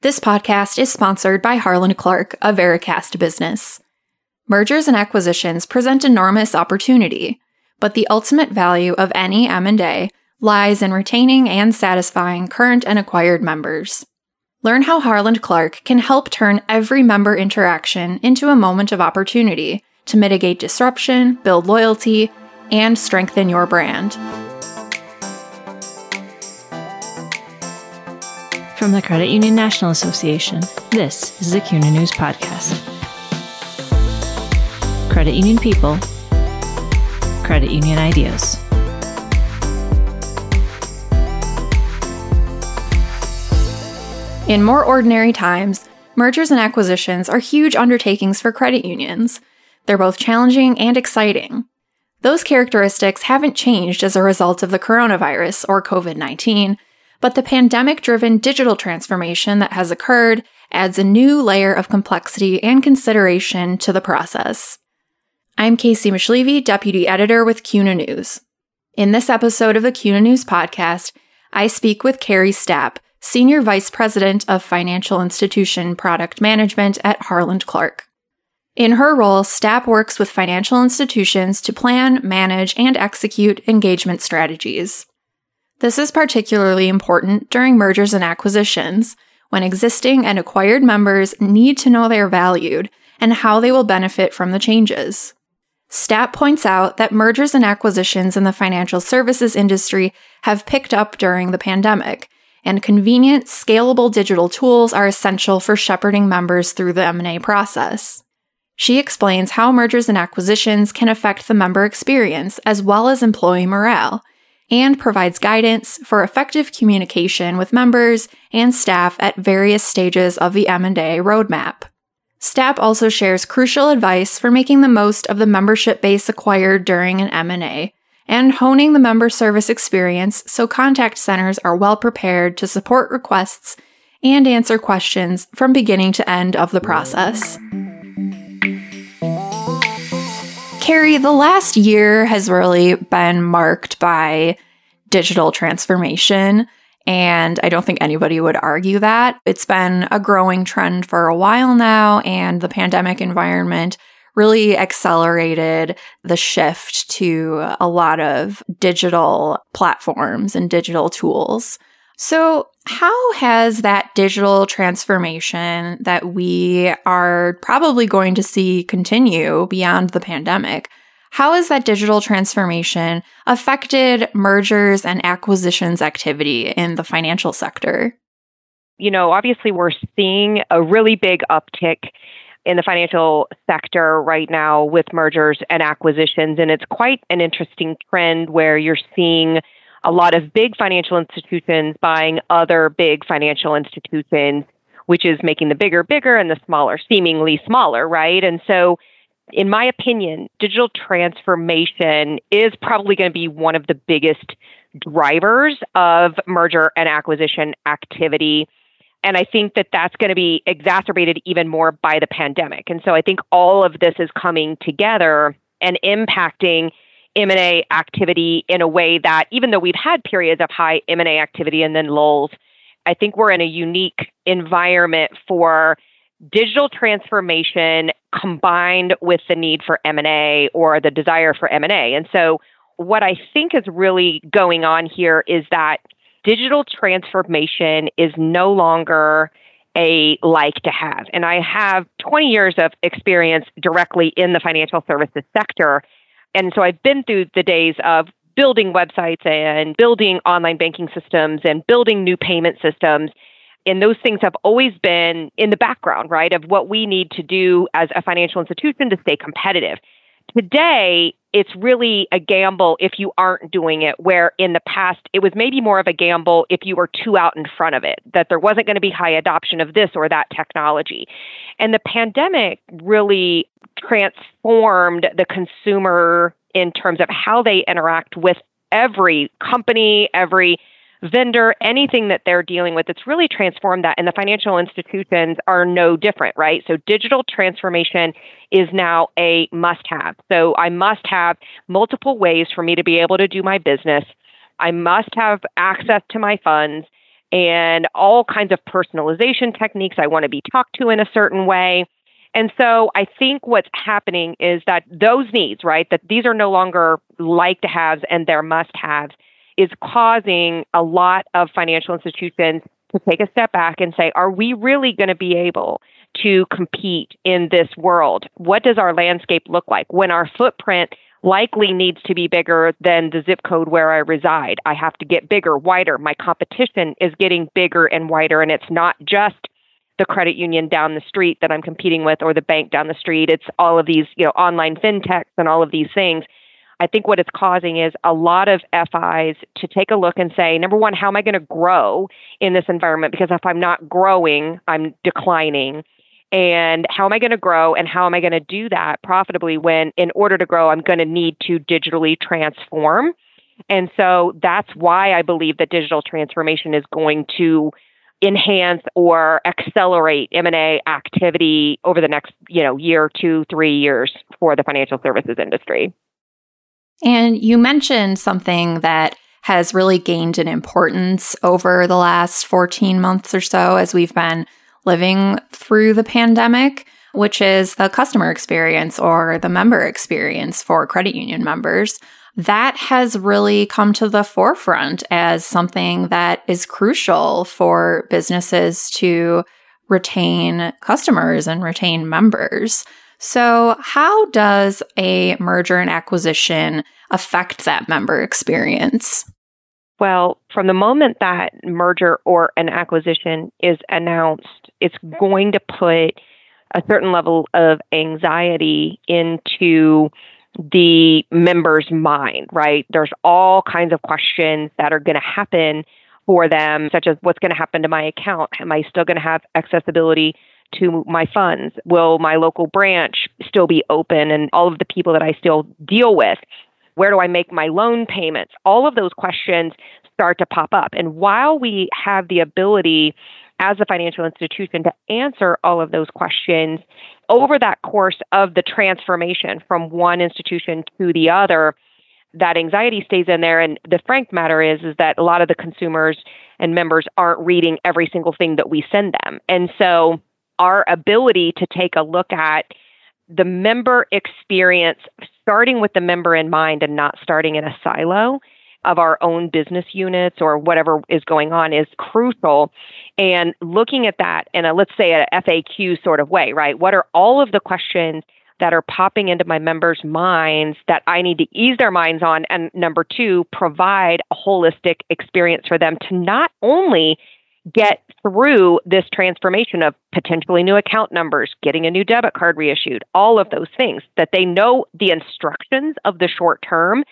This podcast is sponsored by Harland Clarke, a Vericast business. Mergers and acquisitions present enormous opportunity, but the ultimate value of any M&A lies in retaining and satisfying current and acquired members. Learn how Harland Clarke can help turn every member interaction into a moment of opportunity to mitigate disruption, build loyalty, and strengthen your brand. From the Credit Union National Association, this is the CUNA News Podcast. Credit union people, credit union ideas. In more ordinary times, mergers and acquisitions are huge undertakings for credit unions. They're both challenging and exciting. Those characteristics haven't changed as a result of the coronavirus or COVID-19, but the pandemic-driven digital transformation that has occurred adds a new layer of complexity and consideration to the process. I'm Casey Michlevey, Deputy Editor with CUNA News. In this episode of the CUNA News Podcast, I speak with Keri Stapp, Senior Vice President of Financial Institution Product Management at Harland Clarke. In her role, Stapp works with financial institutions to plan, manage, and execute engagement strategies. This is particularly important during mergers and acquisitions, when existing and acquired members need to know they are valued and how they will benefit from the changes. Stapp points out that mergers and acquisitions in the financial services industry have picked up during the pandemic, and convenient, scalable digital tools are essential for shepherding members through the M&A process. She explains how mergers and acquisitions can affect the member experience as well as employee morale, and provides guidance for effective communication with members and staff at various stages of the M&A roadmap. Stapp also shares crucial advice for making the most of the membership base acquired during an M&A and honing the member service experience so contact centers are well prepared to support requests and answer questions from beginning to end of the process. Keri, the last year has really been marked by digital transformation, and I don't think anybody would argue that. It's been a growing trend for a while now, and the pandemic environment really accelerated the shift to a lot of digital platforms and digital tools. So how has that digital transformation that we are probably going to see continue beyond the pandemic, how has that digital transformation affected mergers and acquisitions activity in the financial sector? You know, obviously we're seeing a really big uptick in the financial sector right now with mergers and acquisitions, and it's quite an interesting trend where you're seeing a lot of big financial institutions buying other big financial institutions, which is making the bigger, bigger and the smaller, seemingly smaller, right? And so, in my opinion, digital transformation is probably going to be one of the biggest drivers of merger and acquisition activity. And I think that that's going to be exacerbated even more by the pandemic. And so I think all of this is coming together and impacting M&A activity in a way that, even though we've had periods of high M&A activity and then lulls, I think we're in a unique environment for digital transformation combined with the need for M&A or the desire for M&A. And so what I think is really going on here is that digital transformation is no longer a like to have. And I have 20 years of experience directly in the financial services sector. And so I've been through the days of building websites and building online banking systems and building new payment systems. And those things have always been in the background, right, of what we need to do as a financial institution to stay competitive. Today, it's really a gamble if you aren't doing it, where in the past, it was maybe more of a gamble if you were too out in front of it, that there wasn't going to be high adoption of this or that technology. And the pandemic really transformed the consumer in terms of how they interact with every company, every vendor, anything that they're dealing with. It's really transformed that. And the financial institutions are no different, right? So digital transformation is now a must-have. So I must have multiple ways for me to be able to do my business. I must have access to my funds. and all kinds of personalization techniques. I want to be talked to in a certain way. And so I think what's happening is that those needs, right, that these are no longer like-to-haves and they're must-haves, is causing a lot of financial institutions to take a step back and say, are we really going to be able to compete in this world? What does our landscape look like when our footprint likely needs to be bigger than the zip code where I reside? I have to get bigger, wider. My competition is getting bigger and wider, and it's not just the credit union down the street that I'm competing with or the bank down the street. It's all of these, online fintechs and all of these things. I think what it's causing is a lot of FIs to take a look and say, number one, how am I going to grow in this environment? Because if I'm not growing, I'm declining. And how am I going to grow? And how am I going to do that profitably when, in order to grow, I'm going to need to digitally transform? And so that's why I believe that digital transformation is going to enhance or accelerate M&A activity over the next, year, 2-3 years for the financial services industry. And you mentioned something that has really gained an importance over the last 14 months or so as we've been living through the pandemic, which is the customer experience or the member experience for credit union members. That has really come to the forefront as something that is crucial for businesses to retain customers and retain members. So how does a merger and acquisition affect that member experience? Well, from the moment that merger or an acquisition is announced, it's going to put a certain level of anxiety into the member's mind, right? There's all kinds of questions that are going to happen for them, such as what's going to happen to my account? Am I still going to have accessibility to my funds? Will my local branch still be open and all of the people that I still deal with? Where do I make my loan payments? All of those questions start to pop up. And while we have the ability as a financial institution to answer all of those questions over that course of the transformation from one institution to the other, that anxiety stays in there. And the frank matter is that a lot of the consumers and members aren't reading every single thing that we send them. And so our ability to take a look at the member experience, starting with the member in mind and not starting in a silo of our own business units or whatever is going on, is crucial. And looking at that in a, let's say, a FAQ sort of way, right? What are all of the questions that are popping into my members' minds that I need to ease their minds on? And number two, provide a holistic experience for them to not only get through this transformation of potentially new account numbers, getting a new debit card reissued, all of those things, that they know the instructions of the short term,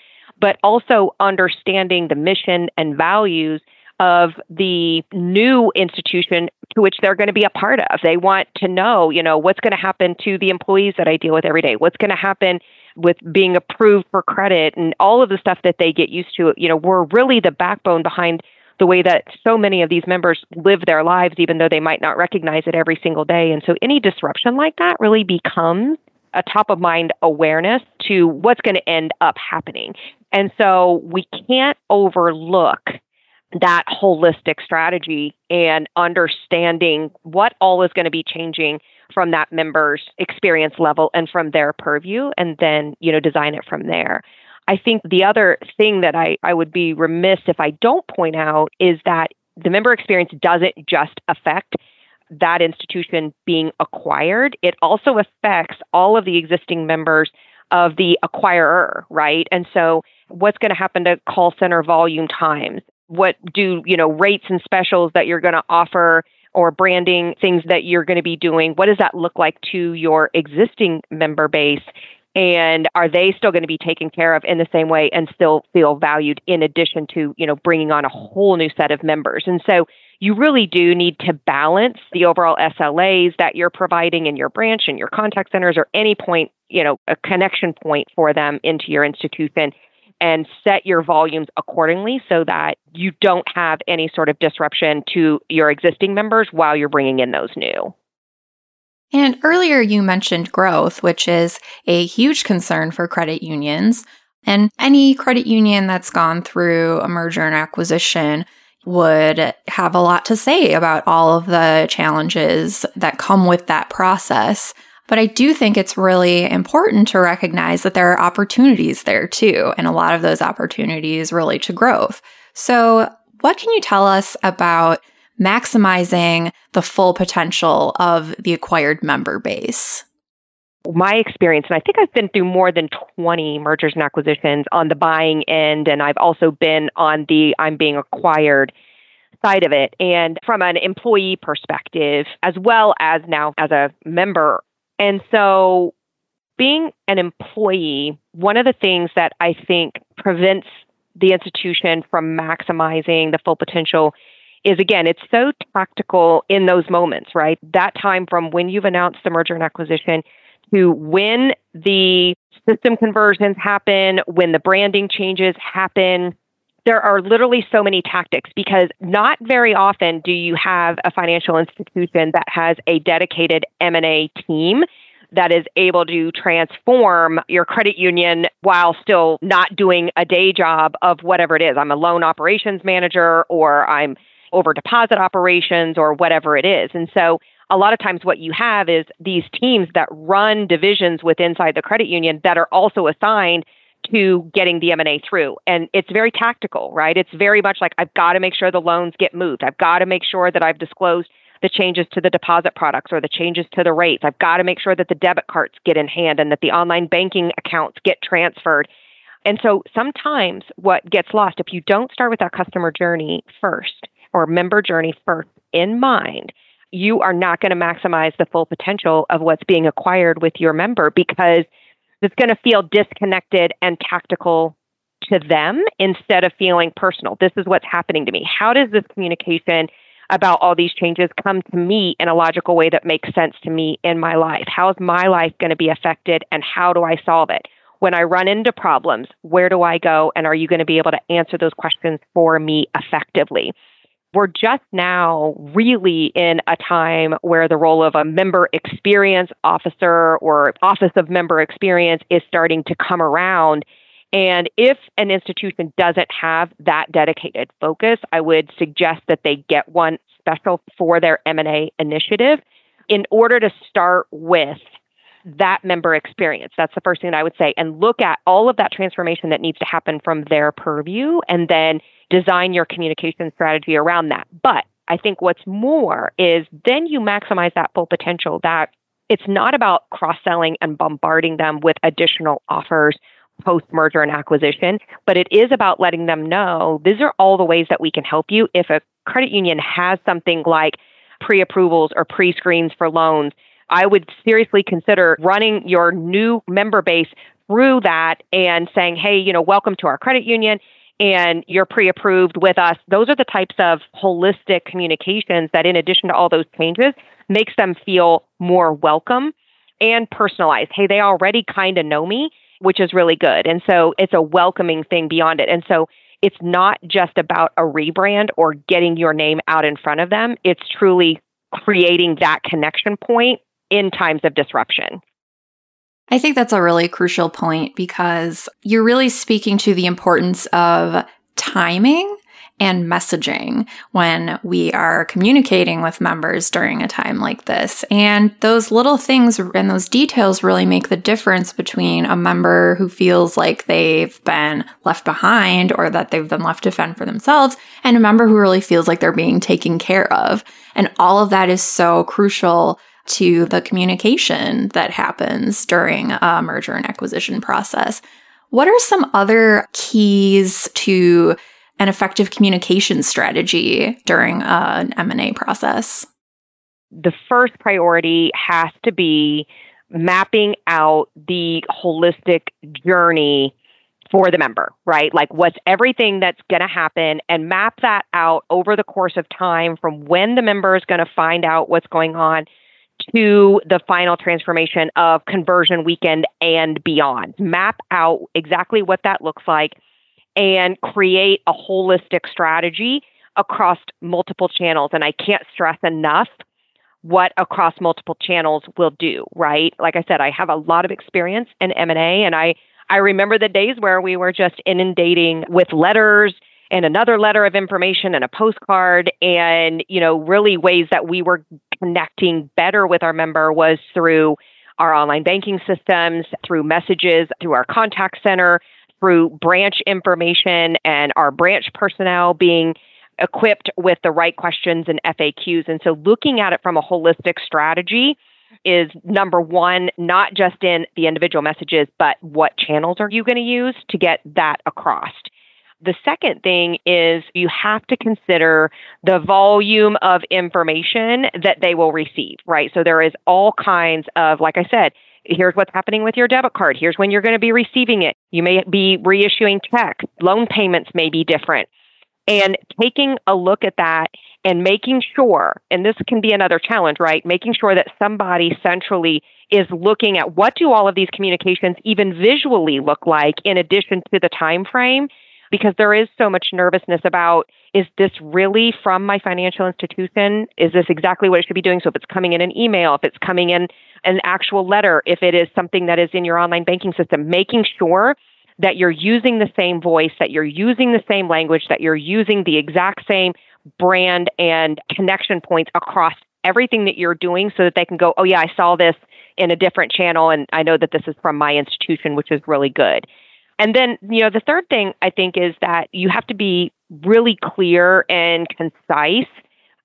but also understanding the mission and values of the new institution to which they're going to be a part of. They want to know, what's going to happen to the employees that I deal with every day, what's going to happen with being approved for credit and all of the stuff that they get used to. We're really the backbone behind the way that so many of these members live their lives, even though they might not recognize it every single day. And so any disruption like that really becomes a top-of-mind awareness to what's going to end up happening. And so we can't overlook that holistic strategy and understanding what all is going to be changing from that member's experience level and from their purview, and then, design it from there. I think the other thing that I would be remiss if I don't point out is that the member experience doesn't just affect that institution being acquired. It also affects all of the existing members of the acquirer, right? And so what's going to happen to call center volume times? What do, rates and specials that you're going to offer, or branding things that you're going to be doing? What does that look like to your existing member base? And are they still going to be taken care of in the same way and still feel valued, in addition to, bringing on a whole new set of members? And so you really do need to balance the overall SLAs that you're providing in your branch and your contact centers, or any point, a connection point for them into your institution, and set your volumes accordingly so that you don't have any sort of disruption to your existing members while you're bringing in those new. And earlier you mentioned growth, which is a huge concern for credit unions. And any credit union that's gone through a merger and acquisition would have a lot to say about all of the challenges that come with that process. But I do think it's really important to recognize that there are opportunities there too, and a lot of those opportunities relate to growth. So what can you tell us about maximizing the full potential of the acquired member base? My experience, and I think I've been through more than 20 mergers and acquisitions on the buying end, and I've also been on the I'm being acquired side of it. And from an employee perspective, as well as now as a member. And so being an employee, one of the things that I think prevents the institution from maximizing the full potential is, again, it's so tactical in those moments, right? That time from when you've announced the merger and acquisition to when the system conversions happen, when the branding changes happen. There are literally so many tactics because not very often do you have a financial institution that has a dedicated M&A team that is able to transform your credit union while still not doing a day job of whatever it is. I'm a loan operations manager, or I'm over deposit operations, or whatever it is. And so a lot of times what you have is these teams that run divisions within the credit union that are also assigned to getting the M&A through. And it's very tactical, right? It's very much like, I've got to make sure the loans get moved. I've got to make sure that I've disclosed the changes to the deposit products or the changes to the rates. I've got to make sure that the debit cards get in hand and that the online banking accounts get transferred. And so sometimes what gets lost, if you don't start with that customer journey first or member journey first in mind, you are not going to maximize the full potential of what's being acquired with your member, because it's going to feel disconnected and tactical to them instead of feeling personal. This is what's happening to me. How does this communication about all these changes come to me in a logical way that makes sense to me in my life? How is my life going to be affected, and how do I solve it? When I run into problems, where do I go? And are you going to be able to answer those questions for me effectively? We're just now really in a time where the role of a member experience officer or office of member experience is starting to come around. And if an institution doesn't have that dedicated focus, I would suggest that they get one special for their M&A initiative in order to start with that member experience. That's the first thing that I would say. And look at all of that transformation that needs to happen from their purview, and then design your communication strategy around that. But I think what's more is then you maximize that full potential, that it's not about cross-selling and bombarding them with additional offers post-merger and acquisition, but it is about letting them know, these are all the ways that we can help you. If a credit union has something like pre-approvals or pre-screens for loans, I would seriously consider running your new member base through that and saying, hey, welcome to our credit union, and you're pre-approved with us. Those are the types of holistic communications that, in addition to all those changes, makes them feel more welcome and personalized. Hey, they already kind of know me, which is really good. And so it's a welcoming thing beyond it. And so it's not just about a rebrand or getting your name out in front of them. It's truly creating that connection point in times of disruption. I think that's a really crucial point, because you're really speaking to the importance of timing and messaging when we are communicating with members during a time like this. And those little things and those details really make the difference between a member who feels like they've been left behind or that they've been left to fend for themselves, and a member who really feels like they're being taken care of. And all of that is so crucial to the communication that happens during a merger and acquisition process. What are some other keys to an effective communication strategy during an M&A process? The first priority has to be mapping out the holistic journey for the member, right? Like, what's everything that's going to happen, and map that out over the course of time from when the member is going to find out what's going on to the final transformation of conversion weekend and beyond. Map out exactly what that looks like and create a holistic strategy across multiple channels. And I can't stress enough what across multiple channels will do, right? Like I said, I have a lot of experience in M&A, and I remember the days where we were just inundating with letters and another letter of information and a postcard. And, you know, really ways that we were connecting better with our member was through our online banking systems, through messages, through our contact center, through branch information, and our branch personnel being equipped with the right questions and FAQs. And so looking at it from a holistic strategy is number one, not just in the individual messages, but what channels are you going to use to get that across? The second thing is you have to consider the volume of information that they will receive, right? So there is all kinds of, like I said, here's what's happening with your debit card. Here's when you're going to be receiving it. You may be reissuing checks. Loan payments may be different. And taking a look at that and making sure, and this can be another challenge, right? Making sure that somebody centrally is looking at what do all of these communications even visually look like in addition to the time frame, because there is so much nervousness about, is this really from my financial institution? Is this exactly what it should be doing? So if it's coming in an email, if it's coming in an actual letter, if it is something that is in your online banking system, making sure that you're using the same voice, that you're using the same language, that you're using the exact same brand and connection points across everything that you're doing so that they can go, oh yeah, I saw this in a different channel and I know that this is from my institution, which is really good. And then, you know, the third thing I think is that you have to be really clear and concise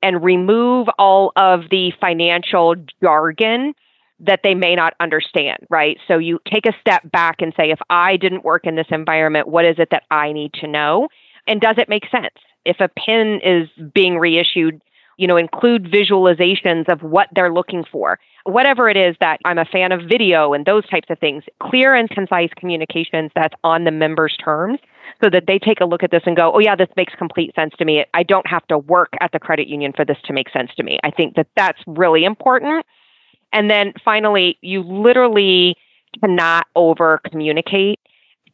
and remove all of the financial jargon that they may not understand, right? So you take a step back and say, if I didn't work in this environment, what is it that I need to know? And does it make sense? If a PIN is being reissued, you know, include visualizations of what they're looking for. Whatever it is that I'm a fan of video and those types of things, clear and concise communications that's on the members' terms so that they take a look at this and go, oh yeah, this makes complete sense to me. I don't have to work at the credit union for this to make sense to me. I think that that's really important. And then finally, you literally cannot over-communicate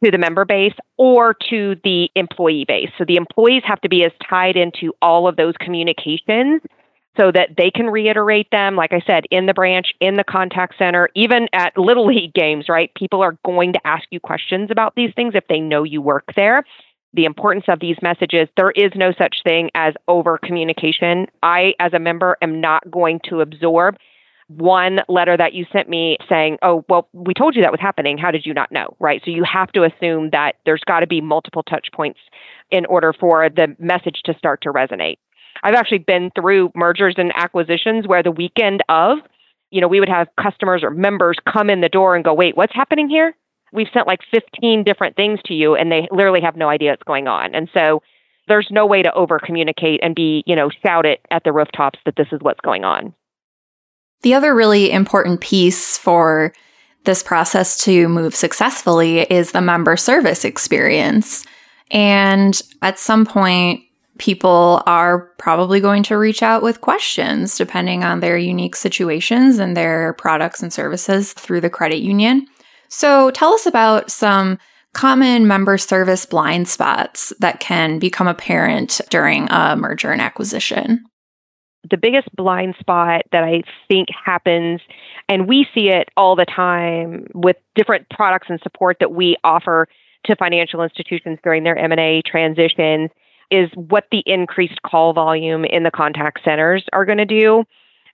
to the member base or to the employee base. So the employees have to be as tied into all of those communications so that they can reiterate them, like I said, in the branch, in the contact center, even at Little League games, right? People are going to ask you questions about these things if they know you work there. The importance of these messages, there is no such thing as over-communication. I, as a member, am not going to absorb one letter that you sent me saying, oh, well, we told you that was happening. How did you not know? Right. So you have to assume that there's got to be multiple touch points in order for the message to start to resonate. I've actually been through mergers and acquisitions where the weekend of, you know, we would have customers or members come in the door and go, wait, what's happening here? We've sent like 15 different things to you and they literally have no idea what's going on. And so there's no way to over communicate and be, you know, shout it at the rooftops that this is what's going on. The other really important piece for this process to move successfully is the member service experience. And at some point, people are probably going to reach out with questions depending on their unique situations and their products and services through the credit union. So tell us about some common member service blind spots that can become apparent during a merger and acquisition. The biggest blind spot that I think happens, and we see it all the time with different products and support that we offer to financial institutions during their M&A transitions, is what the increased call volume in the contact centers are going to do.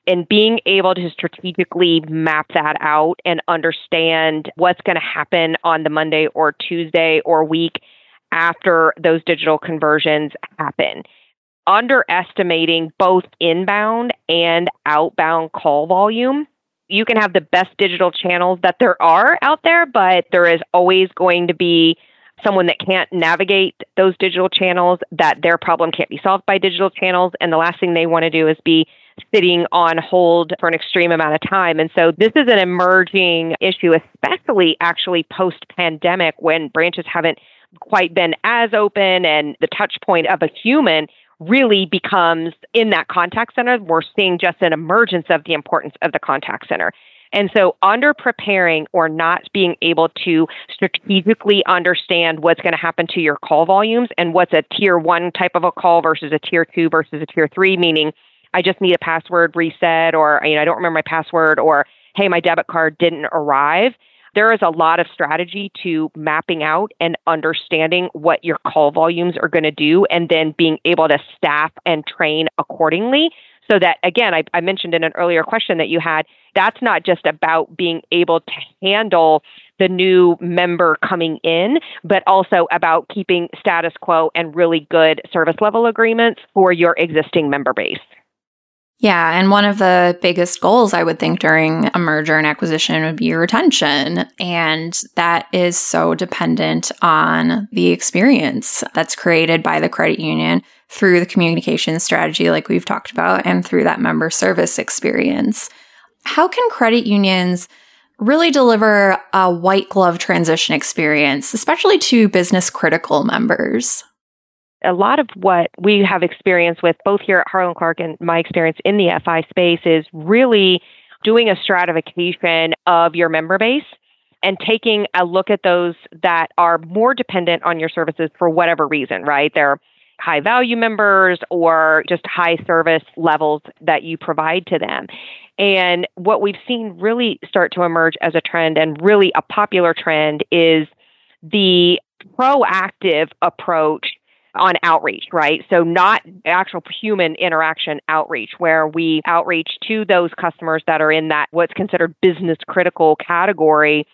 And being able to strategically map that out and understand what's going to happen on the Monday or Tuesday or week after those digital conversions happen. Underestimating both inbound and outbound call volume. You can have the best digital channels that there are out there, but there is always going to be someone that can't navigate those digital channels, that their problem can't be solved by digital channels. And the last thing they want to do is be sitting on hold for an extreme amount of time. And so this is an emerging issue, especially actually post-pandemic when branches haven't quite been as open and the touch point of a human really becomes in that contact center. We're seeing just an emergence of the importance of the contact center. And so underpreparing or not being able to strategically understand what's going to happen to your call volumes and what's a tier one type of a call versus a tier two versus a tier three, meaning I just need a password reset or, you know, I don't remember my password or, hey, my debit card didn't arrive. there is a lot of strategy to mapping out and understanding what your call volumes are going to do, and then being able to staff and train accordingly. So that, again, I mentioned in an earlier question that you had, that's not just about being able to handle the new member coming in, but also about keeping status quo and really good service level agreements for your existing member base. Yeah. And one of the biggest goals I would think during a merger and acquisition would be retention. And that is so dependent on the experience that's created by the credit union through the communication strategy like we've talked about and through that member service experience. How can credit unions really deliver a white glove transition experience, especially to business critical members? A lot of what we have experience with, both here at Harland Clarke and my experience in the FI space, is really doing a stratification of your member base and taking a look at those that are more dependent on your services for whatever reason, right? They're high value members or just high service levels that you provide to them. And what we've seen really start to emerge as a trend, and really a popular trend, is the proactive approach on outreach, right? So not actual human interaction outreach, where we outreach to those customers that are in that what's considered business critical category,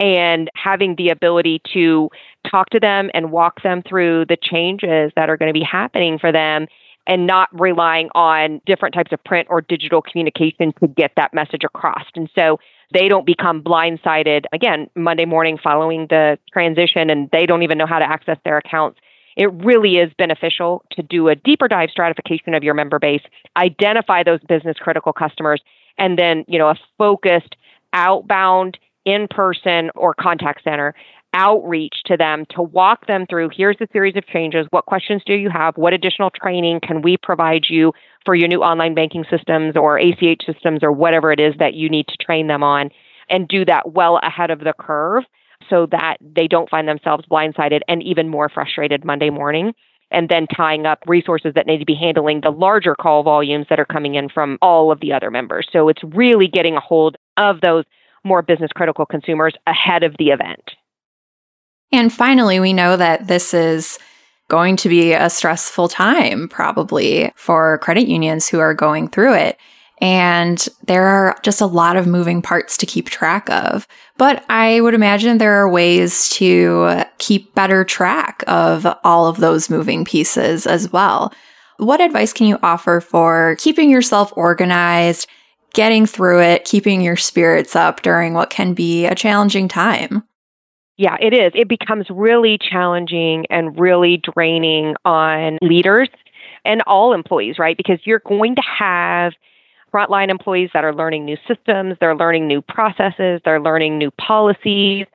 and having the ability to talk to them and walk them through the changes that are going to be happening for them, and not relying on different types of print or digital communication to get that message across. And so they don't become blindsided, again, Monday morning following the transition, and they don't even know how to access their accounts. It really is beneficial to do a deeper dive stratification of your member base, identify those business critical customers, and then, you know, a focused outbound in-person or contact center outreach to them to walk them through, here's the series of changes. What questions do you have? What additional training can we provide you for your new online banking systems or ACH systems or whatever it is that you need to train them on, and do that well ahead of the curve, so that they don't find themselves blindsided and even more frustrated Monday morning, and then tying up resources that need to be handling the larger call volumes that are coming in from all of the other members. So it's really getting a hold of those more business critical consumers ahead of the event. And finally, we know that this is going to be a stressful time probably for credit unions who are going through it. And there are just a lot of moving parts to keep track of. But I would imagine there are ways to keep better track of all of those moving pieces as well. What advice can you offer for keeping yourself organized, getting through it, keeping your spirits up during what can be a challenging time? Yeah, it is. It becomes really challenging and really draining on leaders and all employees, right? Because you're going to have frontline employees that are learning new systems, they're learning new processes, they're learning new policies.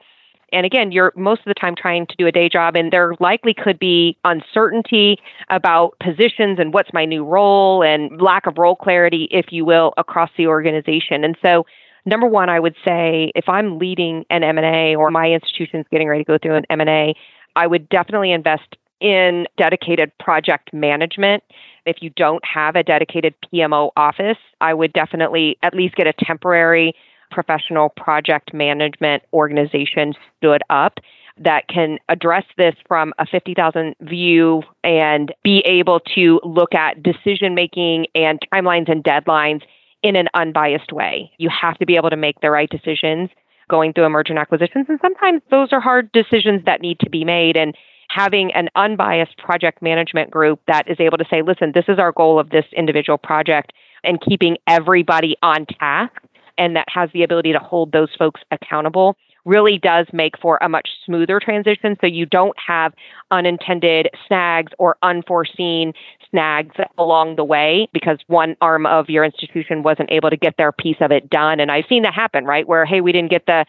And again, you're most of the time trying to do a day job, and there likely could be uncertainty about positions and what's my new role, and lack of role clarity, if you will, across the organization. And so, number one, I would say if I'm leading an M&A, or my institution's getting ready to go through an M&A, I would definitely invest in dedicated project management. If you don't have a dedicated PMO office, I would definitely at least get a temporary professional project management organization stood up that can address this from a 50,000 view and be able to look at decision-making and timelines and deadlines in an unbiased way. You have to be able to make the right decisions going through merger and acquisitions. And sometimes those are hard decisions that need to be made. And having an unbiased project management group that is able to say, listen, this is our goal of this individual project, and keeping everybody on task, and that has the ability to hold those folks accountable, really does make for a much smoother transition. So you don't have unintended snags or unforeseen snags along the way because one arm of your institution wasn't able to get their piece of it done. And I've seen that happen, right? Where, hey, we didn't get the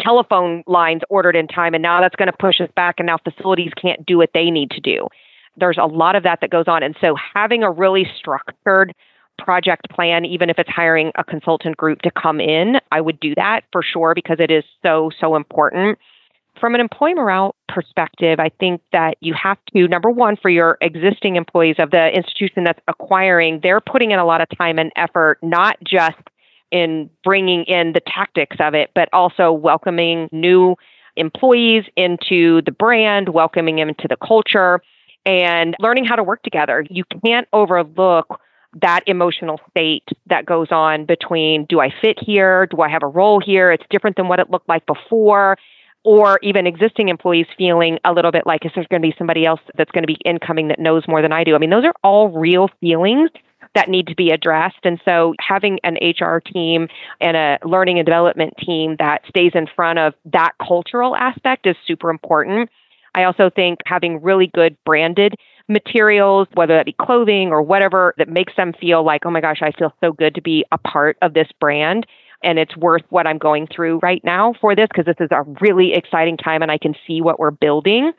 telephone lines ordered in time, and now that's going to push us back, and now facilities can't do what they need to do. There's a lot of that that goes on. And so having a really structured project plan, even if it's hiring a consultant group to come in, I would do that for sure, because it is so, so important. From an employee morale perspective, I think that you have to, number one, for your existing employees of the institution that's acquiring, they're putting in a lot of time and effort, not just in bringing in the tactics of it, but also welcoming new employees into the brand, welcoming them into the culture, and learning how to work together. You can't overlook that emotional state that goes on between, do I fit here? Do I have a role here? It's different than what it looked like before. Or even existing employees feeling a little bit like, is there going to be somebody else that's going to be incoming that knows more than I do? I mean, those are all real feelings that need to be addressed. And so having an HR team and a learning and development team that stays in front of that cultural aspect is super important. I also think having really good branded materials, whether that be clothing or whatever, that makes them feel like, oh my gosh, I feel so good to be a part of this brand. And it's worth what I'm going through right now for this, because this is a really exciting time and I can see what we're building,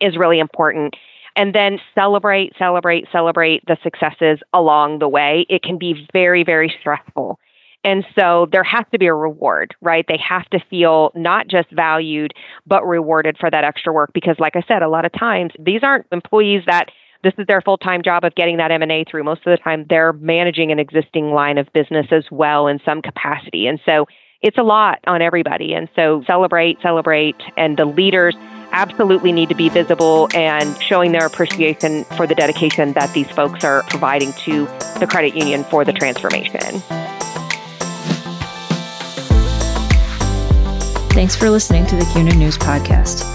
is really important. And then celebrate the successes along the way. It can be very, very stressful. And so there has to be a reward, right? They have to feel not just valued, but rewarded for that extra work. Because like I said, a lot of times, these aren't employees that this is their full-time job of getting that M&A through. Most of the time, they're managing an existing line of business as well in some capacity. And so it's a lot on everybody. And so celebrate. And the leaders absolutely need to be visible and showing their appreciation for the dedication that these folks are providing to the credit union for the transformation. Thanks for listening to the CUNA News Podcast.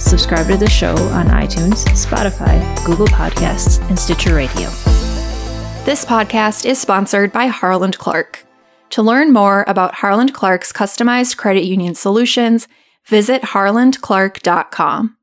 Subscribe to the show on iTunes, Spotify, Google Podcasts, and Stitcher Radio. This podcast is sponsored by Harland Clarke. To learn more about Harland Clarke's customized credit union solutions, visit harlandclarke.com.